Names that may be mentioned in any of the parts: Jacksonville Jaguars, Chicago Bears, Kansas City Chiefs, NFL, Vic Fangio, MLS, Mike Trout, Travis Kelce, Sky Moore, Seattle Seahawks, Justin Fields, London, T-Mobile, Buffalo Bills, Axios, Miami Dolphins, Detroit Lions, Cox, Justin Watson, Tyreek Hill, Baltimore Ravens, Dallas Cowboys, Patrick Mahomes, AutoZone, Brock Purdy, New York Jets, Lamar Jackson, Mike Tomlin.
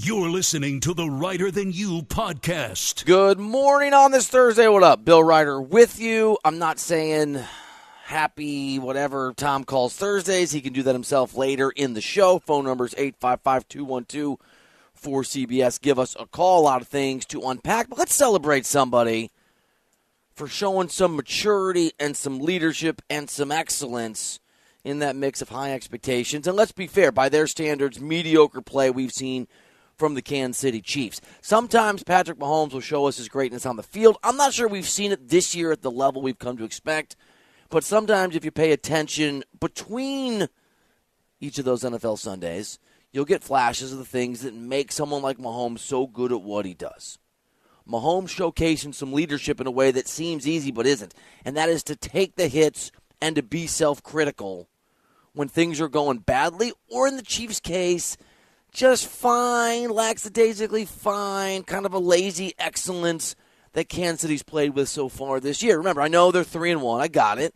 You're listening to the Reiter Than You podcast. Good morning on this Thursday. What up? Bill Reiter with you. I'm not saying happy whatever Tom calls Thursdays. He can do that himself later in the show. Phone number is 855-212-4CBS. Give us a call. A lot of things to unpack. But let's celebrate somebody for showing some maturity and some leadership and some excellence in that mix of high expectations. And let's be fair, by their standards, mediocre play we've seen from the Kansas City Chiefs. Sometimes Patrick Mahomes will show us his greatness on the field. I'm not sure we've seen it this year at the level we've come to expect, but sometimes if you pay attention between each of those NFL Sundays, you'll get flashes of the things that make someone like Mahomes so good at what he does. Mahomes showcasing some leadership in a way that seems easy but isn't, and that is to take the hits and to be self-critical when things are going badly, or in the Chiefs' case, just fine, lackadaisically fine, kind of a lazy excellence that Kansas City's played with so far this year. Remember, I know they're 3-1. I got it.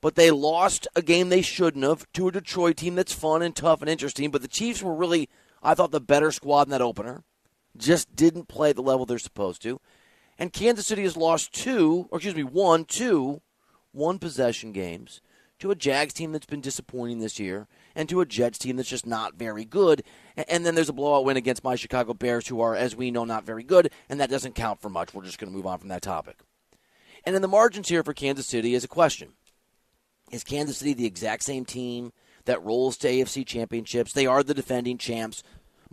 But they lost a game they shouldn't have to a Detroit team that's fun and tough and interesting. But the Chiefs were really, I thought, the better squad in that opener. Just didn't play at the level they're supposed to. And Kansas City has lost one possession games to a Jags team that's been disappointing this year, and to a Jets team that's just not very good. And then there's a blowout win against my Chicago Bears, who are, as we know, not very good, and that doesn't count for much. We're just going to move on from that topic. And then the margins here for Kansas City is a question. Is Kansas City the exact same team that rolls to AFC championships? They are the defending champs.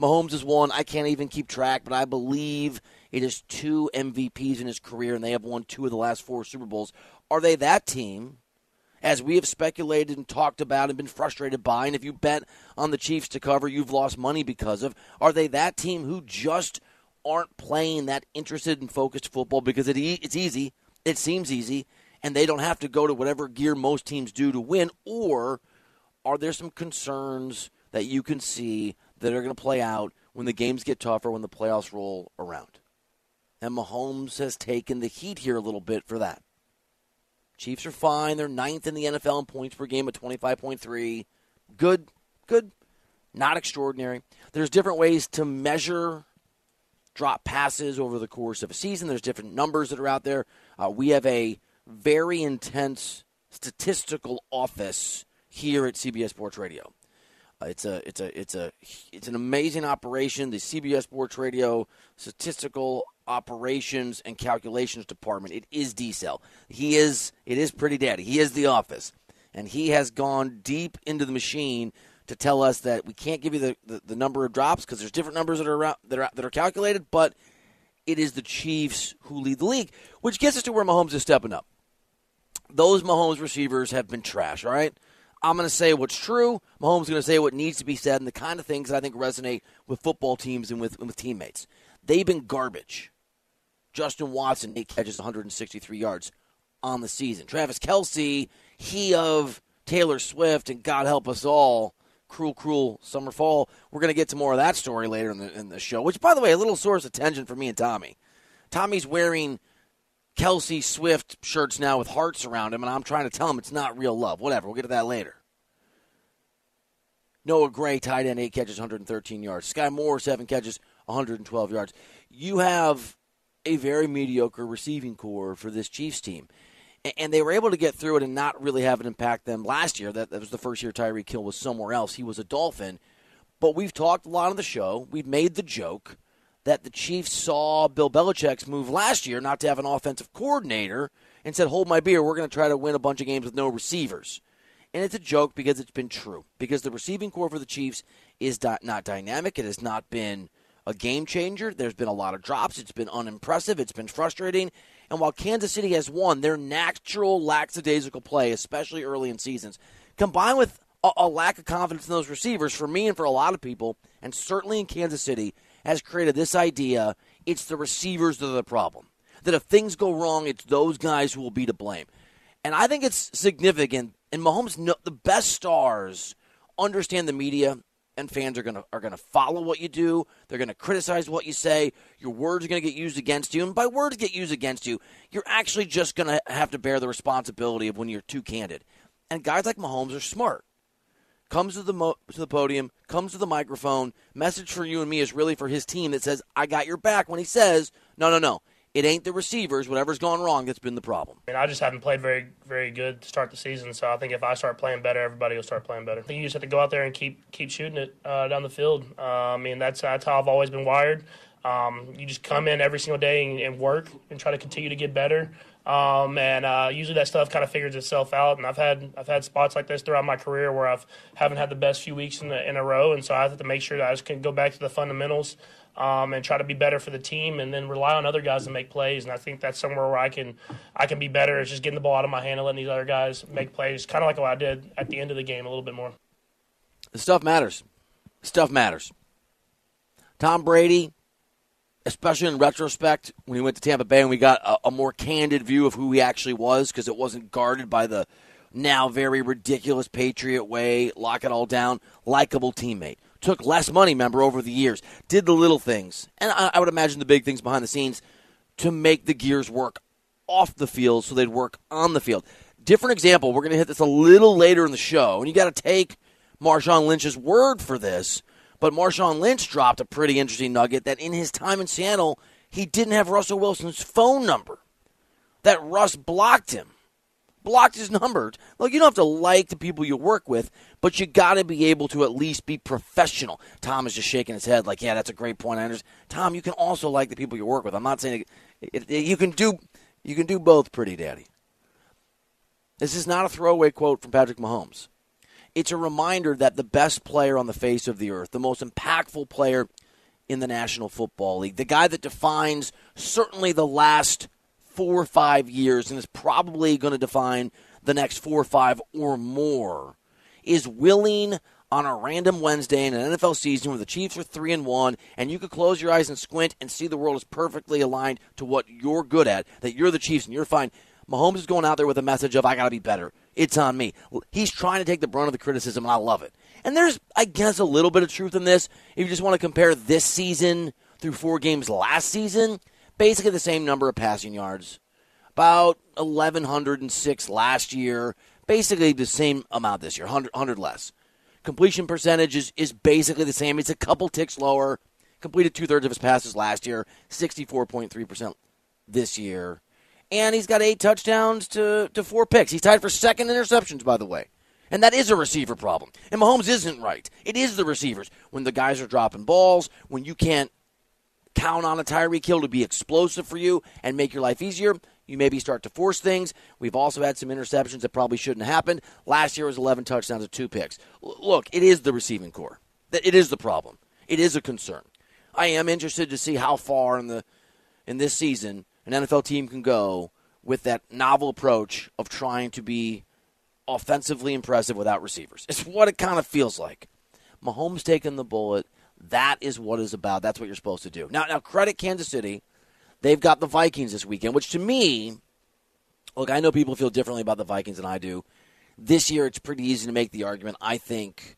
Mahomes has won. I can't even keep track, but I believe it is 2 MVPs in his career, and they have won 2 of the last 4 Super Bowls. Are they that team, as we have speculated and talked about and been frustrated by, and if you bet on the Chiefs to cover, you've lost money because of, are they that team who just aren't playing that interested and focused football because it's easy, it seems easy, and they don't have to go to whatever gear most teams do to win? Or are there some concerns that you can see that are going to play out when the games get tougher, when the playoffs roll around? And Mahomes has taken the heat here a little bit for that. Chiefs are fine. They're 9th in the NFL in points per game at 25.3. Good, not extraordinary. There's different ways to measure drop passes over the course of a season. There's different numbers that are out there. We have a very intense statistical office here at CBS Sports Radio. It's an amazing operation. The CBS Sports Radio Statistical Operations and Calculations Department. It is D-Cell. It is pretty daddy. He is the office. And he has gone deep into the machine to tell us that we can't give you the number of drops because there's different numbers that are calculated, but it is the Chiefs who lead the league, which gets us to where Mahomes is stepping up. Those Mahomes receivers have been trash, all right? I'm going to say what's true. Mahomes is going to say what needs to be said and the kind of things that I think resonate with football teams and with teammates. They've been garbage. Justin Watson, 8 catches, 163 yards on the season. Travis Kelce, he of Taylor Swift, and God help us all, cruel, cruel summer fall. We're going to get to more of that story later in the show, which, by the way, a little source of tension for me and Tommy. Tommy's wearing Kelce Swift shirts now with hearts around him, and I'm trying to tell him it's not real love. Whatever, we'll get to that later. Noah Gray, tight end, 8 catches, 113 yards. Sky Moore, 7 catches, 112 yards. You have a very mediocre receiving core for this Chiefs team. And they were able to get through it and not really have it impact them last year. That was the first year Tyreek Hill was somewhere else. He was a Dolphin. But we've talked a lot on the show. We've made the joke that the Chiefs saw Bill Belichick's move last year not to have an offensive coordinator and said, hold my beer, we're going to try to win a bunch of games with no receivers. And it's a joke because it's been true. Because the receiving core for the Chiefs is not dynamic. It has not been a game changer. There's been a lot of drops. It's been unimpressive. It's been frustrating. And while Kansas City has won, their natural lackadaisical play, especially early in seasons, combined with a lack of confidence in those receivers, for me and for a lot of people, and certainly in Kansas City, has created this idea, it's the receivers that are the problem. That if things go wrong, it's those guys who will be to blame. And I think it's significant. And Mahomes, the best stars understand the media and fans are going to follow what you do. They're going to criticize what you say. Your words are going to get used against you. And by words get used against you, you're actually just going to have to bear the responsibility of when you're too candid. And guys like Mahomes are smart. Comes to the podium, comes to the microphone. Message for you and me is really for his team that says, I got your back when he says, no. It ain't the receivers. Whatever's gone wrong, that's been the problem. And I just haven't played very, very good to start the season, so I think if I start playing better, everybody will start playing better. I think you just have to go out there and keep shooting it down the field. That's how I've always been wired. You just come in every single day and work and try to continue to get better. Usually that stuff kind of figures itself out. And I've had spots like this throughout my career where I haven't had the best few weeks in a row. And so I have to make sure that I just can go back to the fundamentals and try to be better for the team, and then rely on other guys to make plays. And I think that's somewhere where I can be better. It's just getting the ball out of my hand and letting these other guys make plays, kind of like what I did at the end of the game a little bit more. The stuff matters. Tom Brady, especially in retrospect, when he went to Tampa Bay and we got a more candid view of who he actually was, because it wasn't guarded by the now very ridiculous Patriot way, lock it all down, likable teammate. Took less money, remember, over the years. Did the little things, and I would imagine the big things behind the scenes, to make the gears work off the field so they'd work on the field. Different example. We're going to hit this a little later in the show, and you got to take Marshawn Lynch's word for this, but Marshawn Lynch dropped a pretty interesting nugget that in his time in Seattle, he didn't have Russell Wilson's phone number, that Russ blocked him. Blocked his number. Look, you don't have to like the people you work with, but you got to be able to at least be professional. Tom is just shaking his head like, yeah, that's a great point. I understand. Tom, you can also like the people you work with. I'm not saying you can do both, pretty daddy. This is not a throwaway quote from Patrick Mahomes. It's a reminder that the best player on the face of the earth, the most impactful player in the National Football League, the guy that defines certainly the last 4 or 5 years, and is probably going to define the next 4 or 5 or more, is willing on a random Wednesday in an NFL season where the Chiefs are 3-1, and you could close your eyes and squint and see the world is perfectly aligned to what you're good at, that you're the Chiefs and you're fine. Mahomes is going out there with a message of, I got to be better. It's on me. He's trying to take the brunt of the criticism, and I love it. And there's, I guess, a little bit of truth in this. If you just want to compare this season through 4 games last season, basically the same number of passing yards, about 1,106 last year, basically the same amount this year, 100 less. Completion percentage is basically the same. It's a couple ticks lower. Completed 2/3 of his passes last year, 64.3% this year. And he's got 8 touchdowns to 4 picks. He's tied for second interceptions, by the way. And that is a receiver problem. And Mahomes isn't right. It is the receivers. When the guys are dropping balls, when you can't count on a Tyreek Hill to be explosive for you and make your life easier, you maybe start to force things. We've also had some interceptions that probably shouldn't have happened. Last year was 11 touchdowns and 2 picks. Look, it is the receiving core. It is the problem. It is a concern. I am interested to see how far in this season an NFL team can go with that novel approach of trying to be offensively impressive without receivers. It's what it kind of feels like. Mahomes taking the bullet. That is what it's about. That's what you're supposed to do. Now credit Kansas City. They've got the Vikings this weekend, which to me, look, I know people feel differently about the Vikings than I do. This year it's pretty easy to make the argument, I think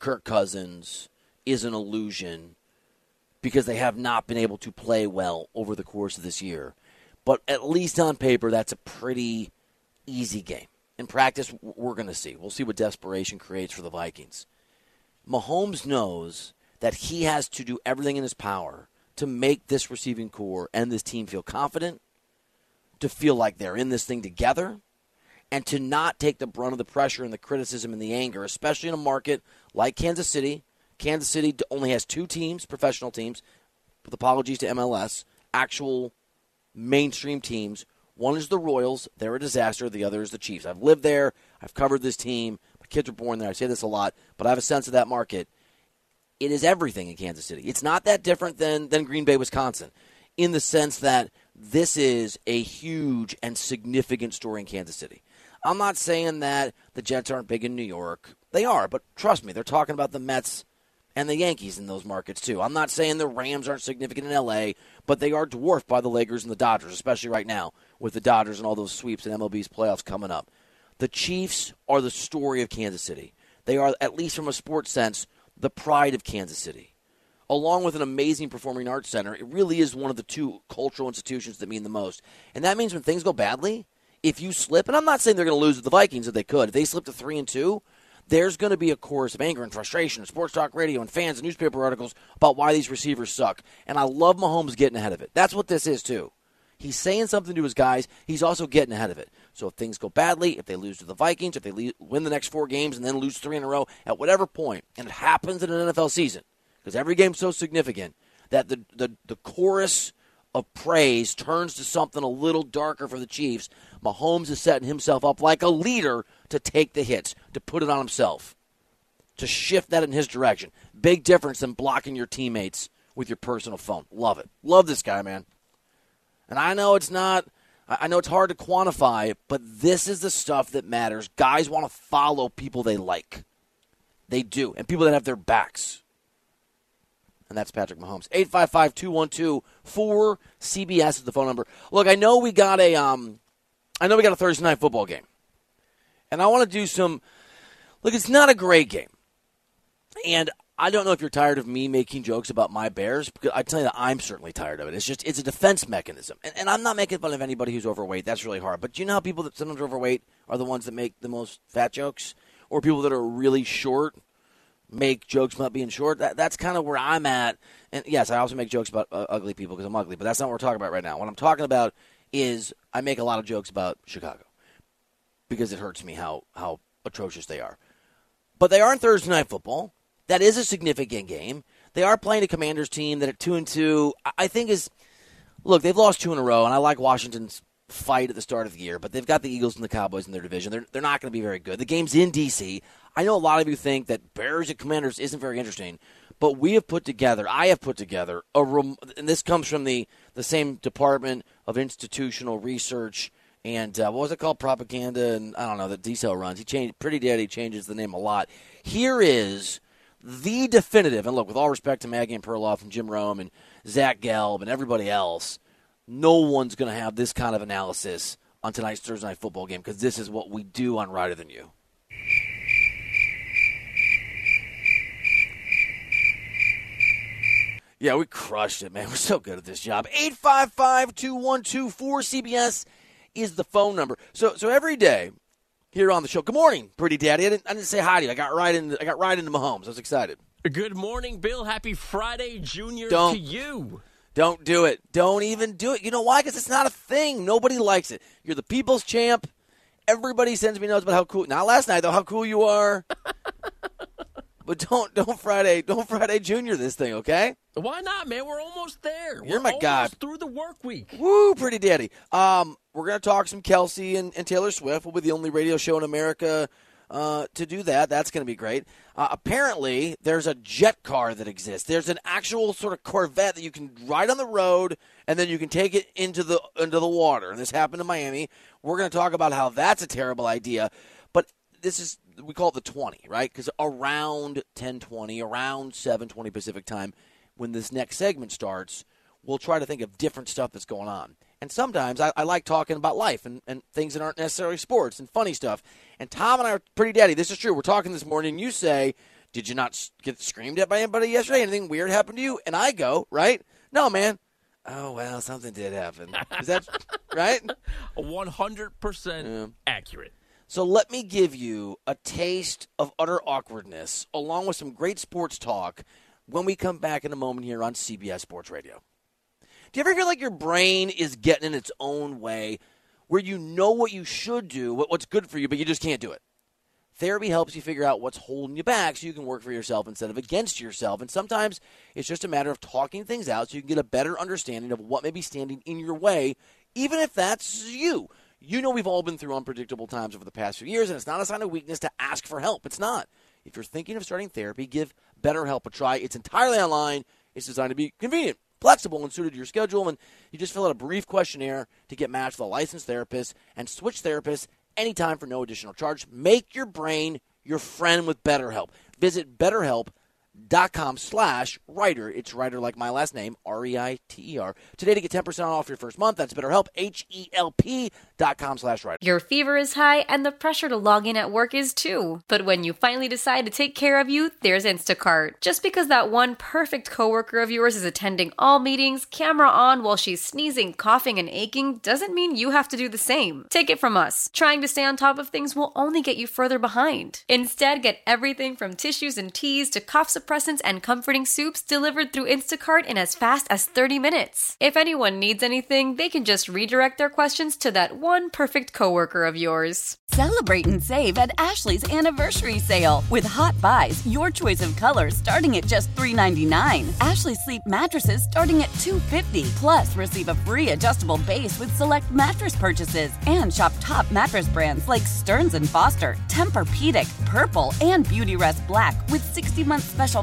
Kirk Cousins is an illusion because they have not been able to play well over the course of this year. But at least on paper, that's a pretty easy game. In practice, we're going to see. We'll see what desperation creates for the Vikings. Mahomes knows that he has to do everything in his power to make this receiving core and this team feel confident, to feel like they're in this thing together, and to not take the brunt of the pressure and the criticism and the anger, especially in a market like Kansas City Kansas City only has two teams, professional teams, with apologies to MLS, actual mainstream teams. One is the Royals. They're a disaster. The other is the Chiefs. I've lived there. I've covered this team. My kids were born there. I say this a lot, but I have a sense of that market. It is everything in Kansas City. It's not that different than Green Bay, Wisconsin, in the sense that this is a huge and significant story in Kansas City. I'm not saying that the Jets aren't big in New York. They are, but trust me, they're talking about the Mets and the Yankees in those markets, too. I'm not saying the Rams aren't significant in L.A., but they are dwarfed by the Lakers and the Dodgers, especially right now with the Dodgers and all those sweeps and MLB's playoffs coming up. The Chiefs are the story of Kansas City. They are, at least from a sports sense, the pride of Kansas City. Along with an amazing performing arts center, it really is one of the two cultural institutions that mean the most. And that means when things go badly, if you slip, and I'm not saying they're going to lose to the Vikings if they could. If they slip to 3-2, there's going to be a chorus of anger and frustration and sports talk radio and fans and newspaper articles about why these receivers suck. And I love Mahomes getting ahead of it. That's what this is, too. He's saying something to his guys. He's also getting ahead of it. So if things go badly, if they lose to the Vikings, if they win the next 4 games and then lose 3 in a row, at whatever point, and it happens in an NFL season, because every game's so significant, that the chorus of praise turns to something a little darker for the Chiefs, Mahomes is setting himself up like a leader to take the hits, to put it on himself, to shift that in his direction. Big difference than blocking your teammates with your personal phone. Love it. Love this guy, man. And I know it's hard to quantify, but this is the stuff that matters. Guys want to follow people they like. They do. And people that have their backs. And that's Patrick Mahomes. 855-212-4CBS is the phone number. Look, I know we got a Thursday night football game. And I want to do some – look, it's not a great game. And I don't know if you're tired of me making jokes about my Bears, because I tell you that I'm certainly tired of it. It's just – it's a defense mechanism. And I'm not making fun of anybody who's overweight. That's really hard. But do you know how people that sometimes are overweight are the ones that make the most fat jokes? Or people that are really short make jokes about being short? That's kind of where I'm at. And, yes, I also make jokes about ugly people because I'm ugly. But that's not what we're talking about right now. What I'm talking about is I make a lot of jokes about Chicago, because it hurts me how atrocious they are. But they are in Thursday Night Football. That is a significant game. They are playing a Commanders team that at 2-2, I think is, look, they've lost 2 in a row, and I like Washington's fight at the start of the year, but they've got the Eagles and the Cowboys in their division. They're not going to be very good. The game's in D.C. I know a lot of you think that Bears and Commanders isn't very interesting, but we have put together, I have put together, and this comes from the same Department of Institutional Research and what was it called? Propaganda, and I don't know, that DCL runs. Pretty Daddy changes the name a lot. Here is the definitive, and look, with all respect to Maggie and Perloff and Jim Rome and Zach Gelb and everybody else, no one's going to have this kind of analysis on tonight's Thursday Night Football game, because this is what we do on Rider Than You. Yeah, we crushed it, man. We're so good at this job. 855-212-4CBS is the phone number. So every day here on the show, good morning, Pretty Daddy. I didn't say hi to you. I got right into Mahomes. I was excited. Good morning, Bill. Happy Friday, Junior, to you. Don't do it. Don't even do it. You know why? Because it's not a thing. Nobody likes it. You're the people's champ. Everybody sends me notes about how cool. Not last night, though, how cool you are. But don't Friday Junior this thing, okay? Why not, man? We're almost there. You're my guy. Through the work week. Woo, Pretty Daddy. We're going to talk some Kelce and Taylor Swift. We'll be the only radio show in America to do that. That's going to be great. Apparently, there's a jet car that exists. There's an actual sort of Corvette that you can ride on the road, and then you can take it into the water. And this happened in Miami. We're going to talk about how that's a terrible idea. But this is, we call it the 20, right? Because around 10:20, around 7:20 Pacific time, when this next segment starts, we'll try to think of different stuff that's going on. And sometimes I like talking about life and things that aren't necessarily sports and funny stuff. And Tom and I are Pretty Daddy. This is true. We're talking this morning. You say, did you not get screamed at by anybody yesterday? Anything weird happened to you? And I go, right? No, man. Oh, well, something did happen. Is that right? 100% accurate. So let me give you a taste of utter awkwardness, along with some great sports talk, when we come back in a moment here on CBS Sports Radio. Do you ever feel like your brain is getting in its own way, where you know what you should do, what's good for you, but you just can't do it? Therapy helps you figure out what's holding you back so you can work for yourself instead of against yourself. And sometimes it's just a matter of talking things out so you can get a better understanding of what may be standing in your way, even if that's you. You know, we've all been through unpredictable times over the past few years, and it's not a sign of weakness to ask for help. It's not. If you're thinking of starting therapy, give BetterHelp a try. It's entirely online. It's designed to be convenient, flexible, and suited to your schedule. And you just fill out a brief questionnaire to get matched with a licensed therapist and switch therapists anytime for no additional charge. Make your brain your friend with BetterHelp. Visit BetterHelp.com/Reiter. It's Reiter like my last name, R-E-I-T-E-R. Today to get 10% off your first month, that's BetterHelp, HELP.com/Reiter. Your fever is high and the pressure to log in at work is too. But when you finally decide to take care of you, there's Instacart. Just because that one perfect coworker of yours is attending all meetings, camera on while she's sneezing, coughing, and aching, doesn't mean you have to do the same. Take it from us. Trying to stay on top of things will only get you further behind. Instead, get everything from tissues and teas to cough suppressants and comforting soups delivered through Instacart in as fast as 30 minutes. If anyone needs anything, they can just redirect their questions to that one perfect coworker of yours. Celebrate and save at Ashley's Anniversary Sale. With Hot Buys, your choice of colors starting at just $3.99. Ashley Sleep mattresses starting at $2.50. Plus, receive a free adjustable base with select mattress purchases. And shop top mattress brands like Stearns & Foster, Tempur-Pedic, Purple, and Beautyrest Black with 60-month special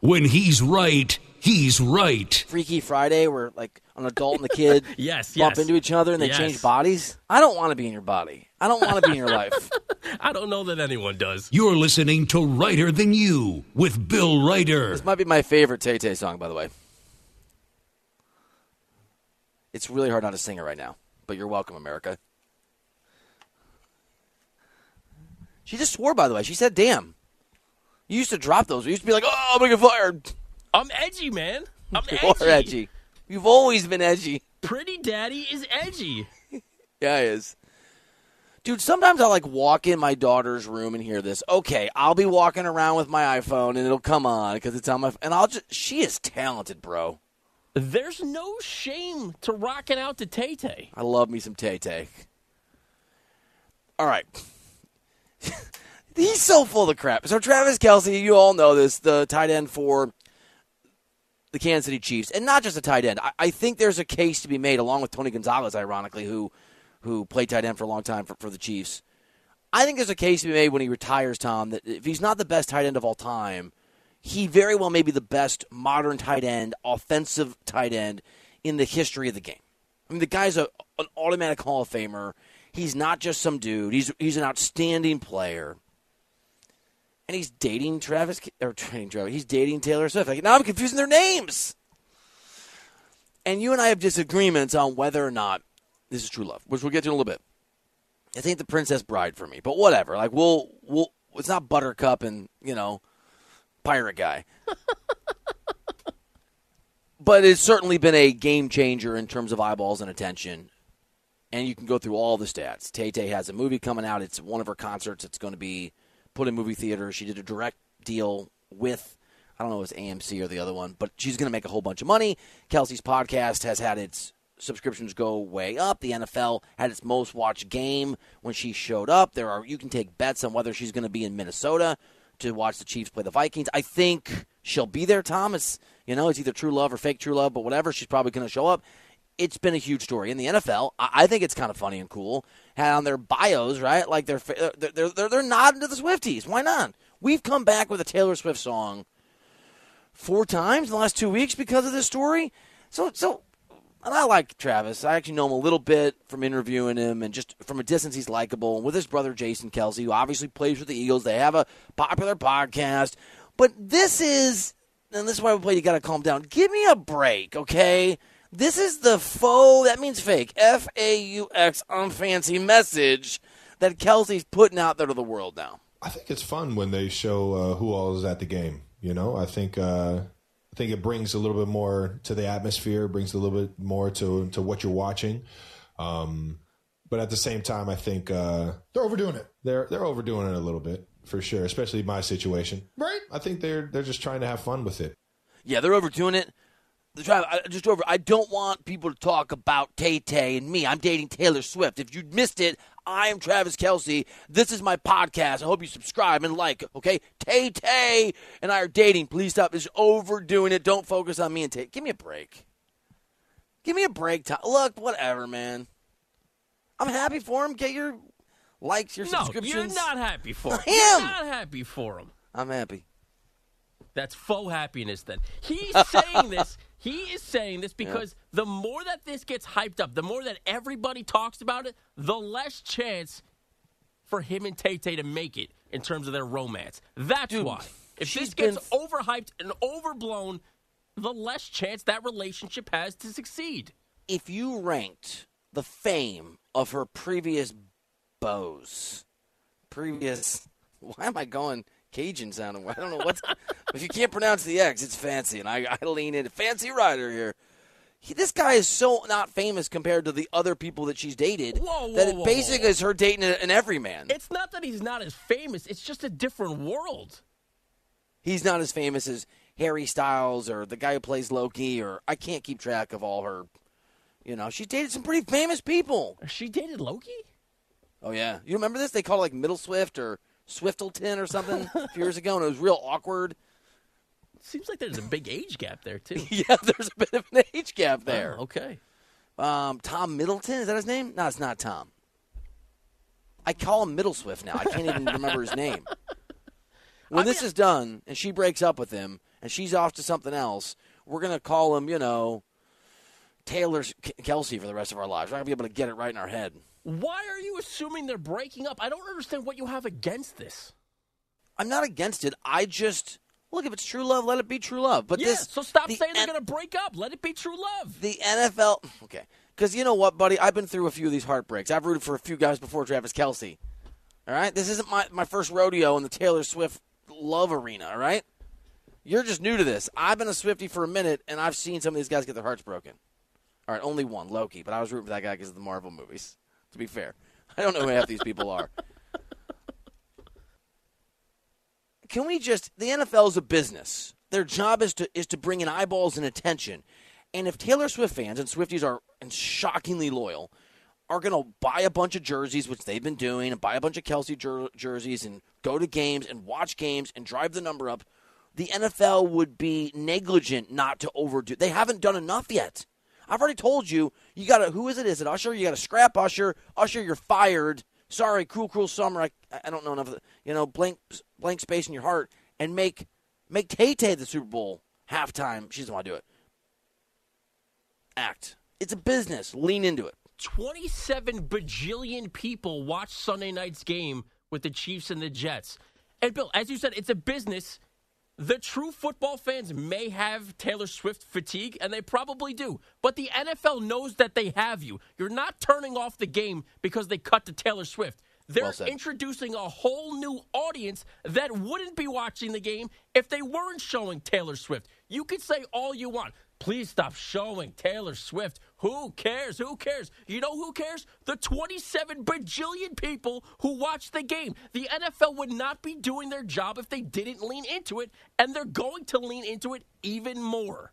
When he's right, he's right. Freaky Friday, where like an adult and a kid bump into each other and they change bodies. I don't want to be in your body. I don't want to be in your life. I don't know that anyone does. You're listening to Reiter Than You with Bill Reiter. This might be my favorite Tay Tay song, by the way. It's really hard not to sing it right now, but you're welcome, America. She just swore, by the way. She said, damn. You used to drop those. You used to be like, oh, I'm going to get fired. I'm edgy, man. I'm edgy. You are edgy. You've always been edgy. Pretty Daddy is edgy. Yeah, he is. Dude, sometimes I like walk in my daughter's room and hear this. Okay, I'll be walking around with my iPhone and it'll come on because it's on my phone. And I'll just, she is talented, bro. There's no shame to rocking out to Tay Tay. I love me some Tay Tay. All right. He's so full of crap. So Travis Kelce, you all know this, the tight end for the Kansas City Chiefs. And not just a tight end. I think there's a case to be made, along with Tony Gonzalez, ironically, who played tight end for a long time for the Chiefs. I think there's a case to be made when he retires, Tom, that if he's not the best tight end of all time, he very well may be the best modern tight end, offensive tight end, in the history of the game. I mean, the guy's an automatic Hall of Famer. He's not just some dude. He's an outstanding player. And he's dating He's dating Taylor Swift. Like, now I'm confusing their names. And you and I have disagreements on whether or not this is true love, which we'll get to in a little bit. It ain't the Princess Bride for me, but whatever. Like, we'll it's not Buttercup and, you know, Pirate Guy. But it's certainly been a game changer in terms of eyeballs and attention. And you can go through all the stats. Tay Tay has a movie coming out. It's one of her concerts. It's going to be put in movie theaters. She did a direct deal with, I don't know if it's AMC or the other one, but she's going to make a whole bunch of money. Kelsey's podcast has had its subscriptions go way up. The NFL had its most watched game when she showed up. You can take bets on whether she's going to be in Minnesota to watch the Chiefs play the Vikings. I think she'll be there, Thomas. You know, it's either true love or fake true love, but whatever, she's probably going to show up. It's been a huge story. In the NFL, I think it's kind of funny and cool. Had on their bios, right? Like they're nodding to the Swifties. Why not? We've come back with a Taylor Swift song 4 times in the last 2 weeks because of this story. So, and I like Travis. I actually know him a little bit from interviewing him, and just from a distance, he's likable. And with his brother Jason Kelce, who obviously plays with the Eagles, they have a popular podcast. But this is and this is why we play You Gotta Calm Down. Give me a break, okay? This is the faux, that means fake, F-A-U-X, unfancy message that Kelce's putting out there to the world now. I think it's fun when they show who all is at the game, you know? I think it brings a little bit more to the atmosphere, brings a little bit more to what you're watching. But at the same time, I think they're overdoing it. They're overdoing it a little bit for sure, especially my situation. Right? I think they're just trying to have fun with it. Yeah, they're overdoing it. I don't want people to talk about Tay-Tay and me. I'm dating Taylor Swift. If you missed it, I am Travis Kelce. This is my podcast. I hope you subscribe and like, okay? Tay-Tay and I are dating. Please stop. It's overdoing it. Don't focus on me and Tay. Give me a break. Give me a break. Look, whatever, man. I'm happy for him. Get your likes, your subscriptions. No, you're not happy for him. You're not happy for him. I'm happy. That's faux happiness then. He's saying this. He is saying this because the more that this gets hyped up, the more that everybody talks about it, the less chance for him and Tay-Tay to make it in terms of their romance. That's why. If this gets overhyped and overblown, the less chance that relationship has to succeed. If you ranked the fame of her previous bows, why am I going Cajun sounding? I don't know what's. If you can't pronounce the X, it's fancy, and I lean in. Fancy Rider here. This guy is so not famous compared to the other people that she's dated that it basically is her dating an everyman. It's not that he's not as famous. It's just a different world. He's not as famous as Harry Styles or the guy who plays Loki, or I can't keep track of all her. You know, she dated some pretty famous people. She dated Loki? Oh, yeah. You remember this? They called it like Middle Swift or Swiftleton or something a few years ago, and it was real awkward. Seems like there's a big age gap there, too. Yeah, there's a bit of an age gap there. Oh, okay. Tom Middleton, is that his name? No, it's not Tom. I call him Middle Swift now. I can't even remember his name. When this is done, and she breaks up with him, and she's off to something else, we're going to call him, you know, Taylor Kelce for the rest of our lives. We're not going to be able to get it right in our head. Why are you assuming they're breaking up? I don't understand what you have against this. I'm not against it. I just, look, if it's true love, let it be true love. But so stop saying they're going to break up. Let it be true love. The NFL, okay. Because you know what, buddy? I've been through a few of these heartbreaks. I've rooted for a few guys before Travis Kelce. All right? This isn't my first rodeo in the Taylor Swift love arena, all right? You're just new to this. I've been a Swiftie for a minute, and I've seen some of these guys get their hearts broken. All right, only one, Loki, but I was rooting for that guy because of the Marvel movies, to be fair. I don't know who half these people are. Can we just – the NFL is a business. Their job is to bring in eyeballs and attention. And if Taylor Swift fans, and Swifties are and shockingly loyal, are going to buy a bunch of jerseys, which they've been doing, and buy a bunch of Kelce jerseys and go to games and watch games and drive the number up, the NFL would be negligent not to overdo – they haven't done enough yet. I've already told you, you got to, who is it? Is it Usher? You got to scrap Usher. Usher, you're fired. Sorry, Cruel, Cruel Summer. I don't know enough of the, you know, blank space in your heart. And make Tay-Tay the Super Bowl halftime. She doesn't want to do it. Act. It's a business. Lean into it. 27 bajillion people watch Sunday night's game with the Chiefs and the Jets. And, Bill, as you said, it's a business. The true football fans may have Taylor Swift fatigue, and they probably do. But the NFL knows that they have you. You're not turning off the game because they cut to Taylor Swift. They're introducing a whole new audience that wouldn't be watching the game if they weren't showing Taylor Swift. You could say all you want. Please stop showing Taylor Swift. Who cares? Who cares? You know who cares? The 27 bajillion people who watch the game. The NFL would not be doing their job if they didn't lean into it, and they're going to lean into it even more.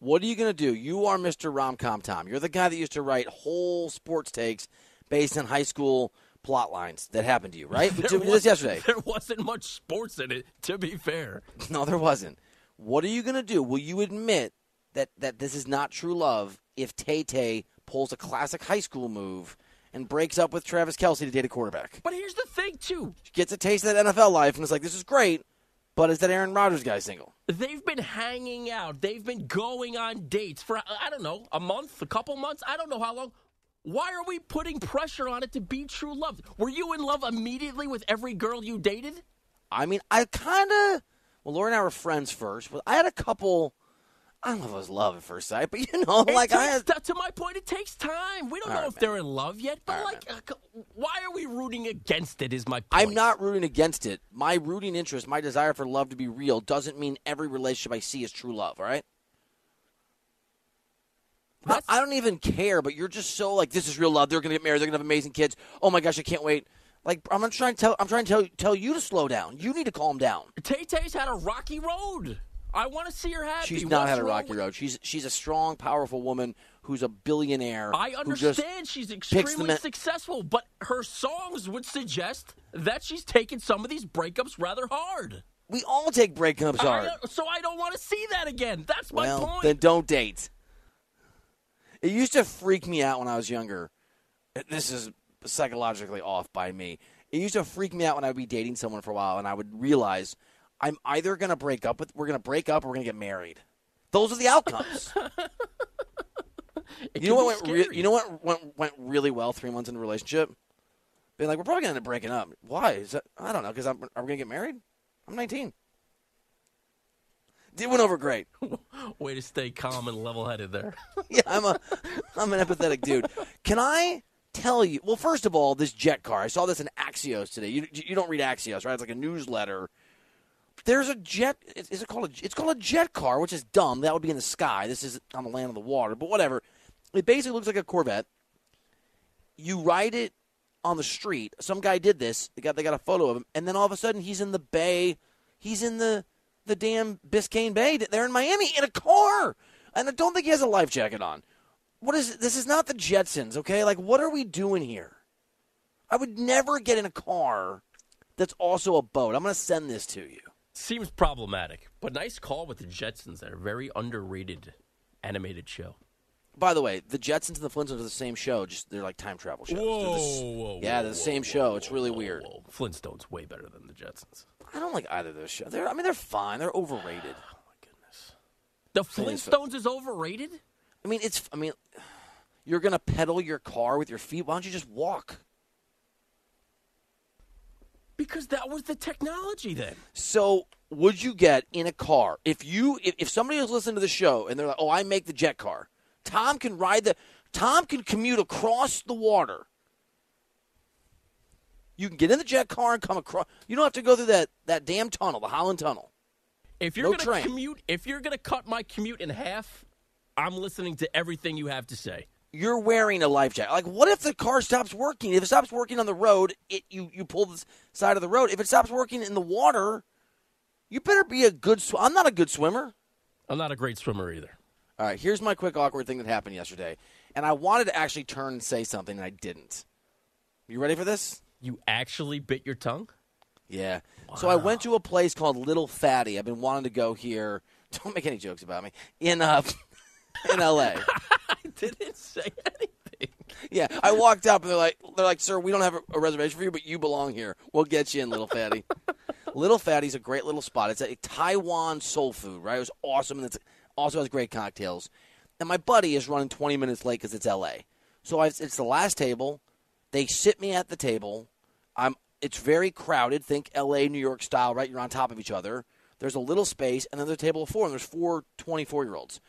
What are you going to do? You are Mr. Rom-Com Tom. You're the guy that used to write whole sports takes based on high school plot lines that happened to you, right? We did this yesterday. There wasn't much sports in it, to be fair. No, there wasn't. What are you going to do? Will you admit that this is not true love if Tay-Tay pulls a classic high school move and breaks up with Travis Kelce to date a quarterback? But here's the thing, too. She gets a taste of that NFL life, and it's like, this is great, but is that Aaron Rodgers guy single? They've been hanging out. They've been going on dates for, I don't know, a month, a couple months. I don't know how long. Why are we putting pressure on it to be true love? Were you in love immediately with every girl you dated? I mean, I kind of Well, Laura and I were friends first. But I had a couple. I don't know if it was love at first sight, but you know, like to my point, it takes time. We don't know if they're in love yet, but why are we rooting against it is my point. I'm not rooting against it. My rooting interest, my desire for love to be real doesn't mean every relationship I see is true love, all right? I don't even care, but you're just so like, this is real love. They're going to get married. They're going to have amazing kids. Oh, my gosh, I can't wait. Like, I'm not trying to tell you to slow down. You need to calm down. Tay-Tay's had a rocky road. I want to see her happy. She's not had a rocky road. She's a strong, powerful woman who's a billionaire. I understand she's extremely successful, but her songs would suggest that she's taken some of these breakups rather hard. We all take breakups hard. So I don't want to see that again. That's my point. Then don't date. It used to freak me out when I was younger. This is psychologically off by me. It used to freak me out when I'd be dating someone for a while, and I would realize I'm either going to break up with, we're going to break up, or we're going to get married. Those are the outcomes. You know what went really well 3 months in a relationship? Being like, we're probably going to end up breaking up. Why? I don't know, because are we going to get married? I'm 19. It went over great. Way to stay calm and level-headed there. Yeah, I'm an empathetic dude. Can I tell you? Well, first of all, this jet car. I saw this in Axios today. You don't read Axios, right? It's like a newsletter. There's a jet. Is it called? It's called a jet car, which is dumb. That would be in the sky. This is on the land of the water, but whatever. It basically looks like a Corvette. You ride it on the street. Some guy did this. They got a photo of him, and then all of a sudden he's in the bay. He's in the damn Biscayne Bay. They're in Miami in a car, and I don't think he has a life jacket on. What is it? This is not the Jetsons, okay? Like, what are we doing here? I would never get in a car that's also a boat. I'm going to send this to you. Seems problematic, but nice call with the Jetsons. They're a very underrated animated show. By the way, the Jetsons and the Flintstones are the same show. Just they're like time travel shows. They're the same show. It's really weird. Flintstones way better than the Jetsons. I don't like either of those shows. They're fine. They're overrated. Oh my goodness, the Flintstones is overrated. I mean, you're gonna pedal your car with your feet. Why don't you just walk? Because that was the technology then. So would you get in a car if somebody was listening to the show and they're like, oh, I make the jet car. Tom can commute across the water. You can get in the jet car and come across. You don't have to go through that damn tunnel, the Holland Tunnel. If you're gonna cut my commute in half, I'm listening to everything you have to say. You're wearing a life jacket. Like, what if the car stops working? If it stops working on the road, you pull the side of the road. If it stops working in the water, you better be a good swimmer. I'm not a good swimmer. I'm not a great swimmer either. All right, here's my quick awkward thing that happened yesterday. And I wanted to actually turn and say something, and I didn't. You ready for this? You actually bit your tongue? Yeah. Wow. So I went to a place called Little Fatty. I've been wanting to go here. Don't make any jokes about me. In L.A. Didn't say anything. Yeah, I walked up and they're like, sir, we don't have a reservation for you, but you belong here. We'll get you in, Little Fatty. Little Fatty's a great little spot. It's a Taiwan soul food, right? It was awesome, and it also has great cocktails. And my buddy is running 20 minutes late because it's L.A. So it's the last table. They sit me at the table. It's very crowded. Think L.A., New York style, right? You're on top of each other. There's a little space, and then there's a table of four, and there's four 24-year-olds.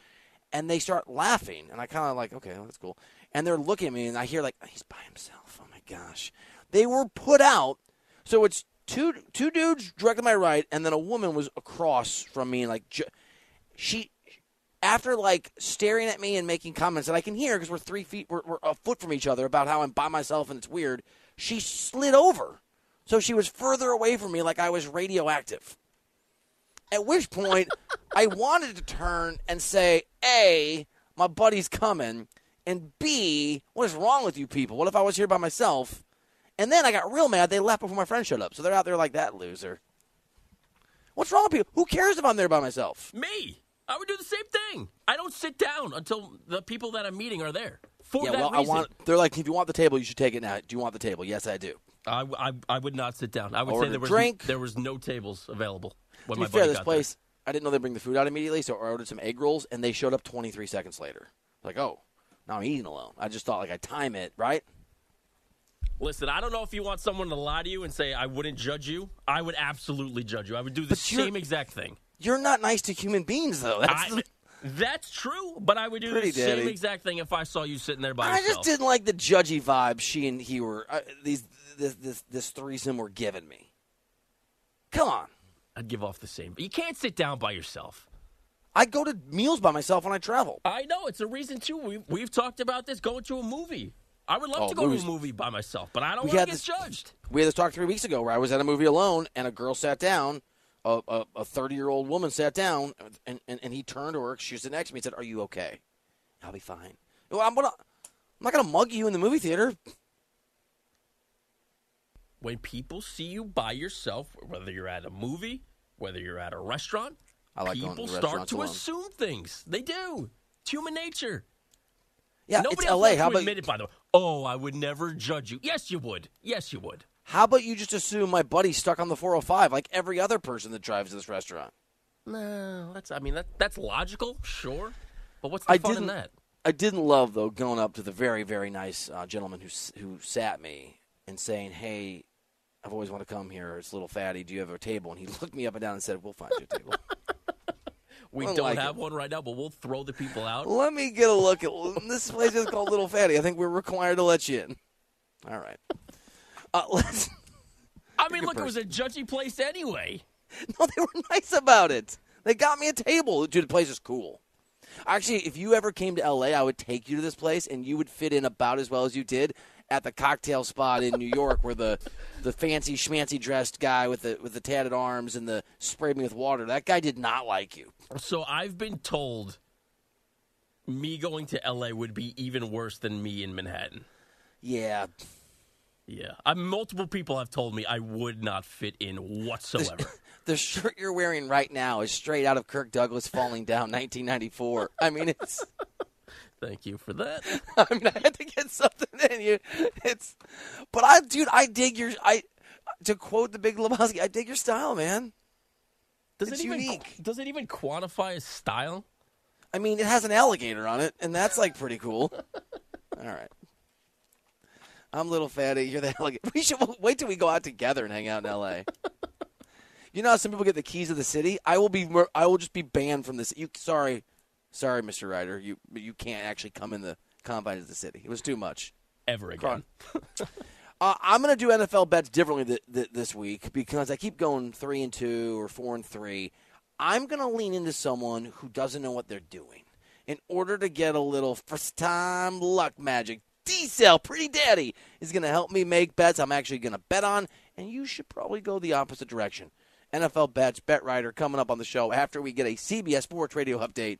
And they start laughing, and I kind of like, okay, well, that's cool. And they're looking at me, and I hear like, oh, he's by himself. Oh, my gosh. They were put out. So it's two dudes directly to my right, and then a woman was across from me. And like she, after like staring at me and making comments that I can hear because we're 3 feet, we're a foot from each other about how I'm by myself and it's weird, she slid over. So she was further away from me like I was radioactive. At which point, I wanted to turn and say, A, my buddy's coming, and B, what is wrong with you people? What if I was here by myself? And then I got real mad. They left before my friend showed up. So they're out there like, that loser. What's wrong with people? Who cares if I'm there by myself? Me. I would do the same thing. I don't sit down until the people that I'm meeting are there. For that reason. They're like, if you want the table, you should take it now. Do you want the table? Yes, I do. I would not sit down. I would say there was no tables available. To be fair, this place, I didn't know they bring the food out immediately, so I ordered some egg rolls, and they showed up 23 seconds later. Like, oh, now I'm eating alone. I just thought, like, I time it, right? Listen, I don't know if you want someone to lie to you and say, I wouldn't judge you. I would absolutely judge you. I would do the same exact thing. You're not nice to human beings, though. That's true, but I would do the same exact thing if I saw you sitting there by yourself. I just didn't like the judgy vibe she and he were, this threesome were giving me. Come on. I'd give off the same. You can't sit down by yourself. I go to meals by myself when I travel. I know. It's a reason, too. We've talked about this, going to a movie. I would love to go to a movie by myself, but I don't want to get judged. We had this talk 3 weeks ago where I was at a movie alone, and a girl sat down, a 30-year-old woman sat down, and he turned to her. She was next to me and said, are you okay? I'll be fine. Well, I'm not going to mug you in the movie theater. When people see you by yourself, whether you're at a movie, whether you're at a restaurant, people start to assume things. They do. It's human nature. Yeah, nobody it's L.A. How about admit it, by the way. Oh, I would never judge you. Yes, you would. Yes, you would. How about you just assume my buddy's stuck on the 405 like every other person that drives to this restaurant? No, that's logical, sure. But what's the fun in that? I didn't love, though, going up to the very, very nice gentleman who sat me and saying, hey, I've always wanted to come here. It's a little fatty. Do you have a table? And he looked me up and down and said, we'll find you a table. We don't have one right now, but we'll throw the people out. Let me get a look at this place is called Little Fatty. I think we're required to let you in. All right. It was a judgy place anyway. No, they were nice about it. They got me a table. Dude, the place is cool. Actually, if you ever came to L.A., I would take you to this place, and you would fit in about as well as you did at the cocktail spot in New York where the fancy schmancy dressed guy with the tatted arms and the sprayed me with water, that guy did not like you. So I've been told me going to LA would be even worse than me in Manhattan. Yeah. Yeah. Multiple people have told me I would not fit in whatsoever. The shirt you're wearing right now is straight out of Kirk Douglas Falling Down, 1994. I mean, it's... Thank you for that. I mean, I had to get something in you. I dig your. To quote the Big Lebowski, I dig your style, man. It's unique. Does it even quantify as style? I mean, it has an alligator on it, and that's like pretty cool. All right. I'm Little Fatty. You're the alligator. We should wait till we go out together and hang out in L.A. You know how some people get the keys of the city? I will just be banned from this. Sorry, Mr. Reiter, you can't actually come in the confines of the city. It was too much. Ever again. I'm going to do NFL bets differently this week because I keep going 3-2 or 4-3. I'm going to lean into someone who doesn't know what they're doing in order to get a little first-time luck magic. D-Cell, Pretty Daddy, is going to help me make bets I'm actually going to bet on, and you should probably go the opposite direction. NFL bets, Bet Reiter, coming up on the show after we get a CBS Sports Radio update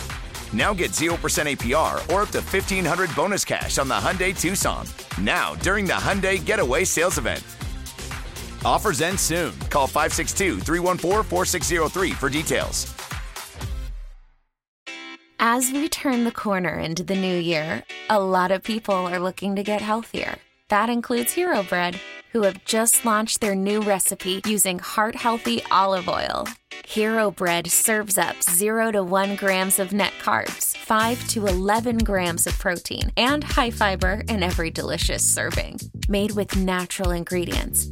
Now get 0% APR or up to $1,500 bonus cash on the Hyundai Tucson. Now, during the Hyundai Getaway Sales Event. Offers end soon. Call 562-314-4603 for details. As we turn the corner into the new year, a lot of people are looking to get healthier. That includes Hero Bread, who have just launched their new recipe using heart-healthy olive oil. Hero Bread serves up 0 to 1 grams of net carbs, 5 to 11 grams of protein, and high fiber in every delicious serving. Made with natural ingredients,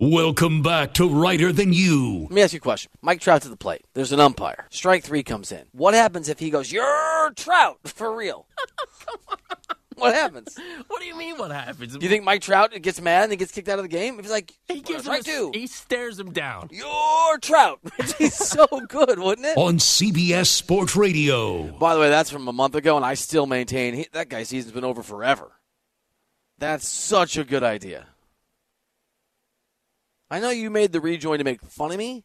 Welcome back to Writer Than You. Let me ask you a question. Mike Trout's at the plate. There's an umpire. Strike three comes in. What happens if he goes, "You're Trout," for real? Come on. What happens? What do you mean what happens? You think Mike Trout gets mad and he gets kicked out of the game? If he's like, he stares him down. "You're Trout." He's so good, wouldn't it? On CBS Sports Radio. By the way, that's from a month ago, and I still maintain that guy's season's been over forever. That's such a good idea. I know you made the rejoin to make fun of me,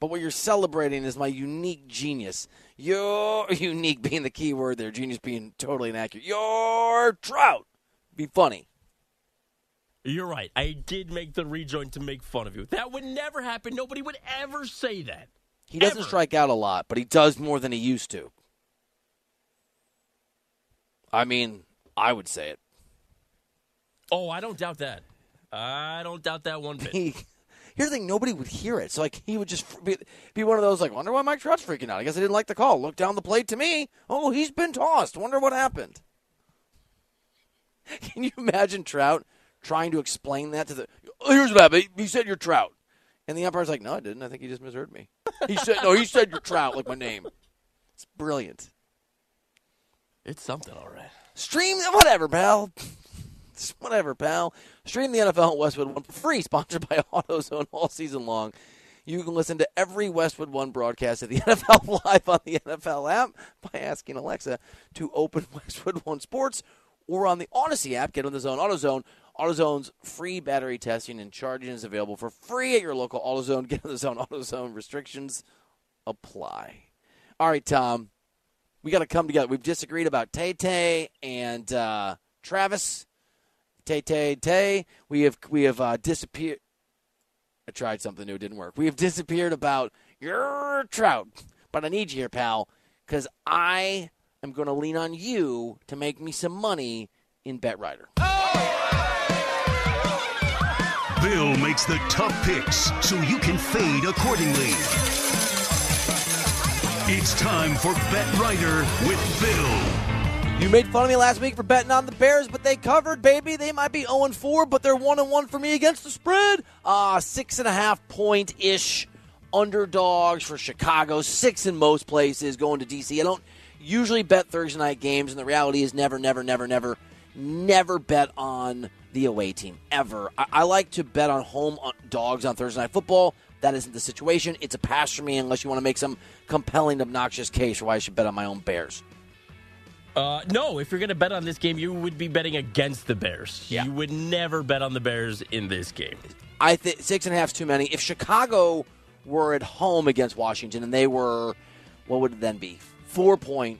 but what you're celebrating is my unique genius. Your unique being the key word there, genius being totally inaccurate. Your Trout. Be funny. You're right. I did make the rejoin to make fun of you. That would never happen. Nobody would ever say that. He doesn't strike out a lot, but he does more than he used to. I mean, I would say it. Oh, I don't doubt that. I don't doubt that one bit. Here's the thing, nobody would hear it. So, he would just be one of those, wonder why Mike Trout's freaking out. I guess I didn't like the call. Look down the plate to me. Oh, he's been tossed. Wonder what happened. Can you imagine Trout trying to explain that to here's what happened. He said, "You're Trout." And the umpire's like, "No, I didn't. I think he just misheard me." He said, "No, he said you're Trout," like my name. It's brilliant. It's something, all right. Whatever, pal. Stream the NFL at Westwood One for free, sponsored by AutoZone all season long. You can listen to every Westwood One broadcast of the NFL live on the NFL app by asking Alexa to open Westwood One Sports, or on the Odyssey app, get on the zone, AutoZone. AutoZone's free battery testing and charging is available for free at your local AutoZone. Get on the zone, AutoZone. Restrictions apply. All right, Tom, we got to come together. We've disagreed about Tay-Tay and Travis. Tay. We have disappeared. I tried something new. It didn't work. We have disappeared about your Trout. But I need you here, pal, because I am going to lean on you to make me some money in Bet Rider. Bill makes the tough picks so you can fade accordingly. It's time for Bet Rider with Bill. You made fun of me last week for betting on the Bears, but they covered, baby. They might be 0-4, but they're 1-1 for me against the spread. 6.5-point-ish underdogs for Chicago. 6 in most places, going to D.C. I don't usually bet Thursday night games, and the reality is never bet on the away team, ever. I like to bet on home dogs on Thursday night football. That isn't the situation. It's a pass for me unless you want to make some compelling, obnoxious case for why I should bet on my own Bears. No, if you're going to bet on this game, you would be betting against the Bears. Yeah. You would never bet on the Bears in this game. I think 6.5 is too many. If Chicago were at home against Washington and they were, what would it then be? 4-point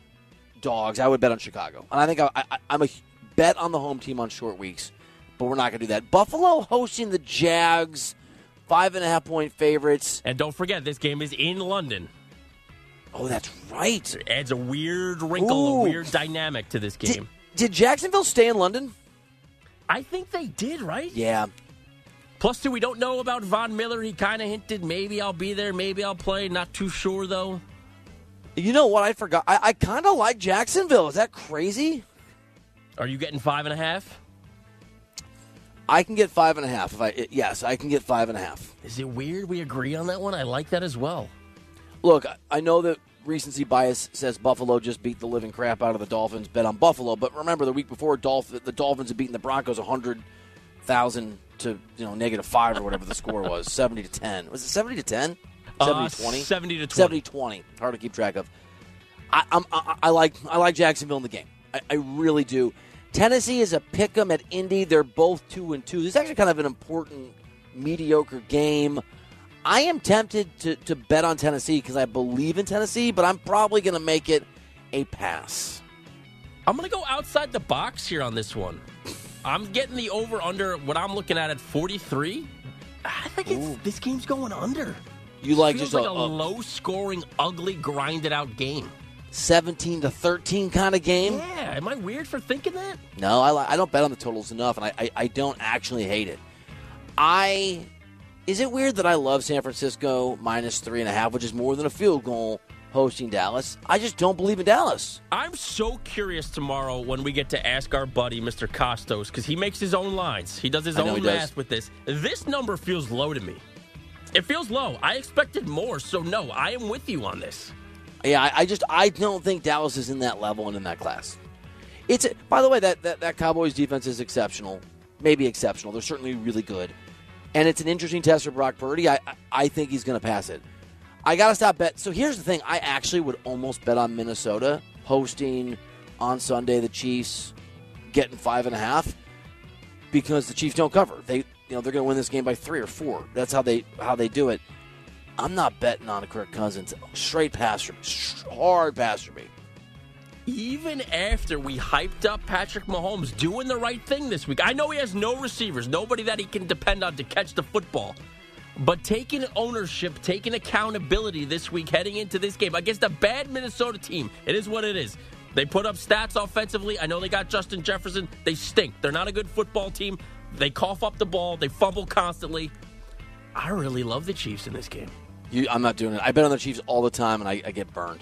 dogs, I would bet on Chicago. And I think I'm a bet on the home team on short weeks, but we're not going to do that. Buffalo hosting the Jags, 5.5-point favorites. And don't forget, this game is in London. Oh, that's right. It adds a weird wrinkle, a weird dynamic to this game. Did Jacksonville stay in London? I think they did, right? Yeah. Plus, we don't know about Von Miller. He kind of hinted, maybe I'll be there, maybe I'll play. Not too sure, though. You know what? I forgot. I kind of like Jacksonville. Is that crazy? Are you getting 5.5? I can get 5.5. Yes, I can get 5.5. Is it weird we agree on that one? I like that as well. Look, I know that recency bias says Buffalo just beat the living crap out of the Dolphins. Bet on Buffalo. But remember, the week before, the Dolphins had beaten the Broncos 100,000 to -5 or whatever the score was, 70-10. Was it 70-10? 70-20? 70-20. 70-20. Hard to keep track of. I like Jacksonville in the game. I really do. Tennessee is a pick 'em at Indy. They're both 2-2. This is actually kind of an important, mediocre game. I am tempted to bet on Tennessee because I believe in Tennessee, but I'm probably going to make it a pass. I'm going to go outside the box here on this one. I'm getting the over-under, what I'm looking at 43. I think this game's going under. You like just like a low-scoring, ugly, grinded-out game. 17-13 kind of game? Yeah. Am I weird for thinking that? No, I don't bet on the totals enough, and I don't actually hate it. Is it weird that I love San Francisco minus 3.5, which is more than a field goal, hosting Dallas? I just don't believe in Dallas. I'm so curious tomorrow when we get to ask our buddy, Mr. Costos, because he makes his own lines. He does his own math with this. This number feels low to me. It feels low. I expected more, so no, I am with you on this. Yeah, I don't think Dallas is in that level and in that class. By the way, that Cowboys defense is exceptional. Maybe exceptional. They're certainly really good. And it's an interesting test for Brock Purdy. I think he's going to pass it. I got to stop bet. So here's the thing. I actually would almost bet on Minnesota hosting on Sunday the Chiefs, getting 5.5 because the Chiefs don't cover. They're going to win this game by 3 or 4. That's how they do it. I'm not betting on Kirk Cousins. Straight pass for me. Hard pass for me. Even after we hyped up Patrick Mahomes doing the right thing this week. I know he has no receivers, nobody that he can depend on to catch the football. But taking ownership, taking accountability this week heading into this game against a bad Minnesota team, it is what it is. They put up stats offensively. I know they got Justin Jefferson. They stink. They're not a good football team. They cough up the ball. They fumble constantly. I really love the Chiefs in this game. I'm not doing it. I bet on the Chiefs all the time, and I get burned.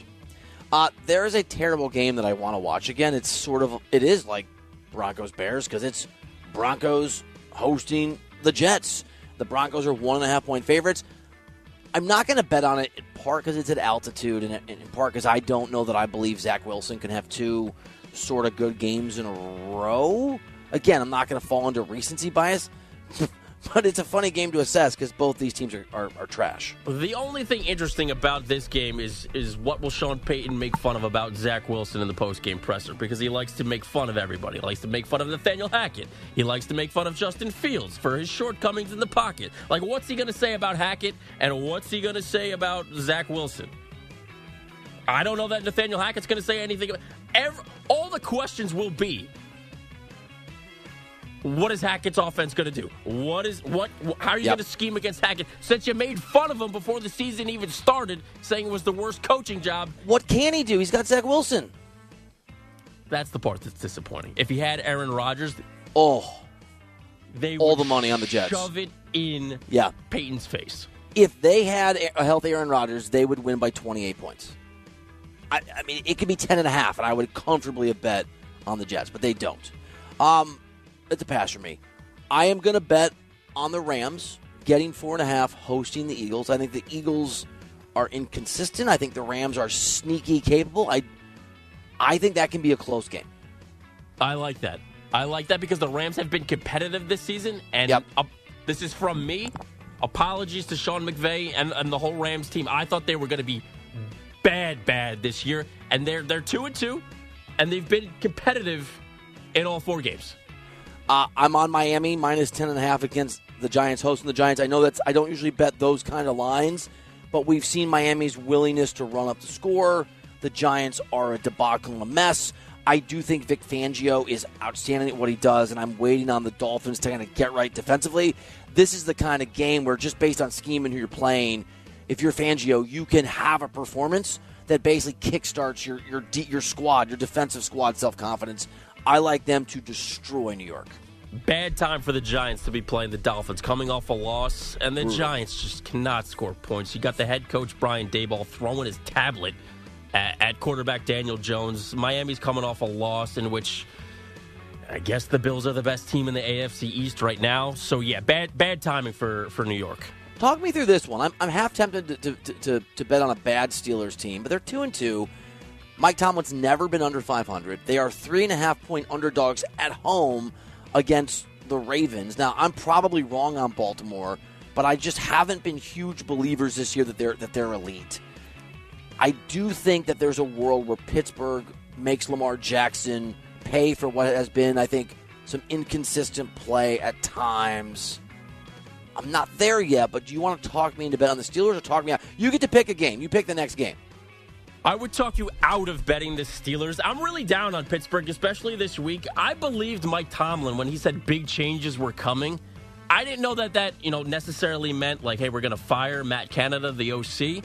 There is a terrible game that I want to watch again. It is like Broncos Bears because it's Broncos hosting the Jets. The Broncos are 1.5 point favorites. I'm not going to bet on it in part because it's at altitude, and in part because I don't know that I believe Zach Wilson can have two sort of good games in a row. Again, I'm not going to fall into recency bias. But it's a funny game to assess because both these teams are trash. The only thing interesting about this game is what will Sean Payton make fun of about Zach Wilson in the postgame presser, because he likes to make fun of everybody. He likes to make fun of Nathaniel Hackett. He likes to make fun of Justin Fields for his shortcomings in the pocket. Like, what's he going to say about Hackett, and what's he going to say about Zach Wilson? I don't know that Nathaniel Hackett's going to say anything. All the questions will be, what is Hackett's offense going to do? How are you going to scheme against Hackett? Since you made fun of him before the season even started, saying it was the worst coaching job. What can he do? He's got Zach Wilson. That's the part that's disappointing. If he had Aaron Rodgers, all the money on the Jets. Shove it in Peyton's face. If they had a healthy Aaron Rodgers, they would win by 28 points. I mean, it could be 10.5, and I would comfortably have bet on the Jets, but they don't. It's a pass for me. I am going to bet on the Rams getting 4.5, hosting the Eagles. I think the Eagles are inconsistent. I think the Rams are sneaky capable. I think that can be a close game. I like that. I like that because the Rams have been competitive this season. And this is from me. Apologies to Sean McVay and the whole Rams team. I thought they were going to be bad this year. And they're 2-2, and they've been competitive in all 4 games. I'm on Miami, minus 10.5 against the Giants, hosting the Giants. I know I don't usually bet those kind of lines, but we've seen Miami's willingness to run up the score. The Giants are a debacle and a mess. I do think Vic Fangio is outstanding at what he does, and I'm waiting on the Dolphins to kind of get right defensively. This is the kind of game where, just based on scheme and who you're playing, if you're Fangio, you can have a performance that basically kickstarts your squad, your defensive squad self-confidence. I like them to destroy New York. Bad time for the Giants to be playing the Dolphins, coming off a loss, and the Giants just cannot score points. You got the head coach, Brian Daboll, throwing his tablet at quarterback Daniel Jones. Miami's coming off a loss in which I guess the Bills are the best team in the AFC East right now. So, yeah, bad timing for New York. Talk me through this one. I'm half tempted to bet on a bad Steelers team, but they're 2-2. Mike Tomlin's never been under 500. They are 3.5-point underdogs at home against the Ravens. Now, I'm probably wrong on Baltimore, but I just haven't been huge believers this year that they're elite. I do think that there's a world where Pittsburgh makes Lamar Jackson pay for what has been, I think, some inconsistent play at times. I'm not there yet, but do you want to talk me into bet on the Steelers or talk me out? You get to pick a game. You pick the next game. I would talk you out of betting the Steelers. I'm really down on Pittsburgh, especially this week. I believed Mike Tomlin when he said big changes were coming. I didn't know that necessarily meant, like, hey, we're going to fire Matt Canada, the OC.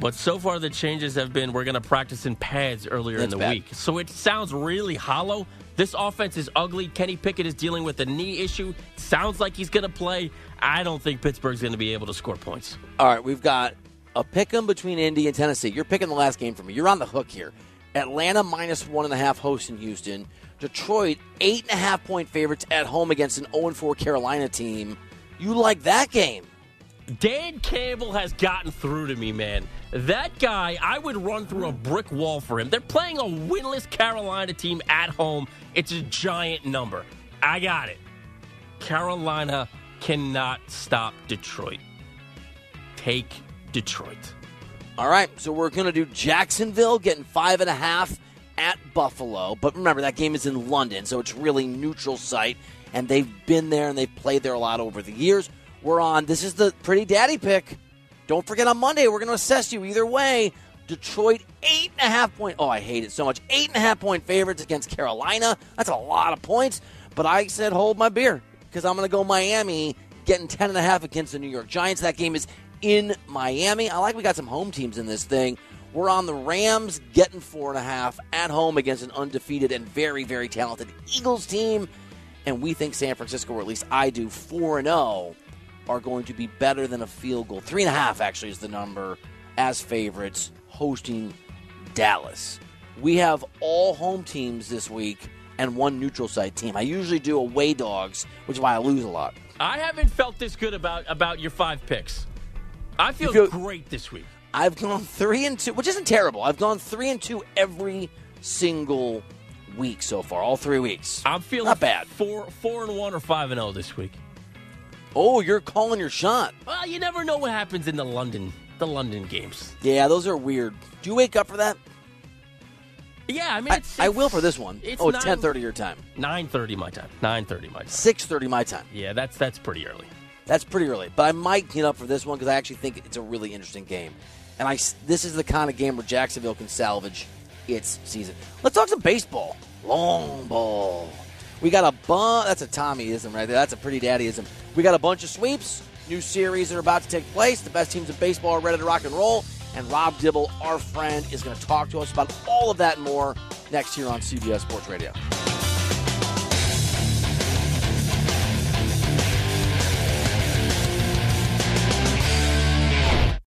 But so far the changes have been we're going to practice in pads earlier That's in the bad. Week. So it sounds really hollow. This offense is ugly. Kenny Pickett is dealing with a knee issue. Sounds like he's going to play. I don't think Pittsburgh's going to be able to score points. All right, we've got a pick'em between Indy and Tennessee. You're picking the last game for me. You're on the hook here. Atlanta -1.5 hosting Houston. Detroit 8.5-point favorites at home against an 0-4 Carolina team. You like that game? Dan Campbell has gotten through to me, man. That guy, I would run through a brick wall for him. They're playing a winless Carolina team at home. It's a giant number. I got it. Carolina cannot stop Detroit. Take Detroit. All right, so we're going to do Jacksonville getting 5.5 at Buffalo. But remember, that game is in London, so it's really neutral site. And they've been there and they've played there a lot over the years. We're on. This is the Pretty Daddy pick. Don't forget on Monday, we're going to assess you either way. Detroit, 8.5-point. Oh, I hate it so much. 8.5-point favorites against Carolina. That's a lot of points. But I said hold my beer because I'm going to go Miami getting 10.5 against the New York Giants. That game is in Miami. I like we got some home teams in this thing. We're on the Rams getting 4.5 at home against an undefeated and very, very talented Eagles team. And we think San Francisco, or at least I do, 4-0. Are going to be better than a field goal. 3.5 actually is the number as favorites hosting Dallas. We have all home teams this week and one neutral site team. I usually do away dogs, which is why I lose a lot. I haven't felt this good about your five picks. I feel great this week. I've gone 3-2, which isn't terrible. I've gone 3-2 every single week so far, all 3 weeks. I'm feeling not bad. 4-1 or 5-0 this week. Oh, you're calling your shot. Well, you never know what happens in the London games. Yeah, those are weird. Do you wake up for that? Yeah, I mean, I will for this one. It's 10:30 your time. 9:30 my time. 9:30 my time. 6:30 my time. Yeah, that's pretty early. That's pretty early. But I might get up for this one because I actually think it's a really interesting game. And this is the kind of game where Jacksonville can salvage its season. Let's talk some baseball. Long ball. We got a bunch. That's a Tommyism right there. That's a Pretty Daddyism. We got a bunch of sweeps. New series are about to take place. The best teams in baseball are ready to rock and roll. And Rob Dibble, our friend, is going to talk to us about all of that and more next here on CBS Sports Radio.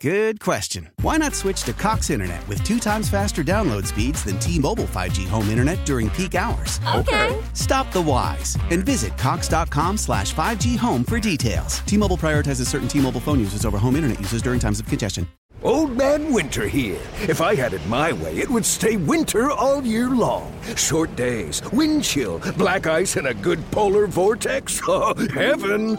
Good question. Why not switch to Cox Internet with 2 times faster download speeds than T-Mobile 5G home internet during peak hours? Okay. Stop the whys and visit cox.com/5G home for details. T-Mobile prioritizes certain T-Mobile phone users over home internet users during times of congestion. Old Man Winter here. If I had it my way, it would stay winter all year long. Short days, wind chill, black ice, and a good polar vortex. Oh, heaven.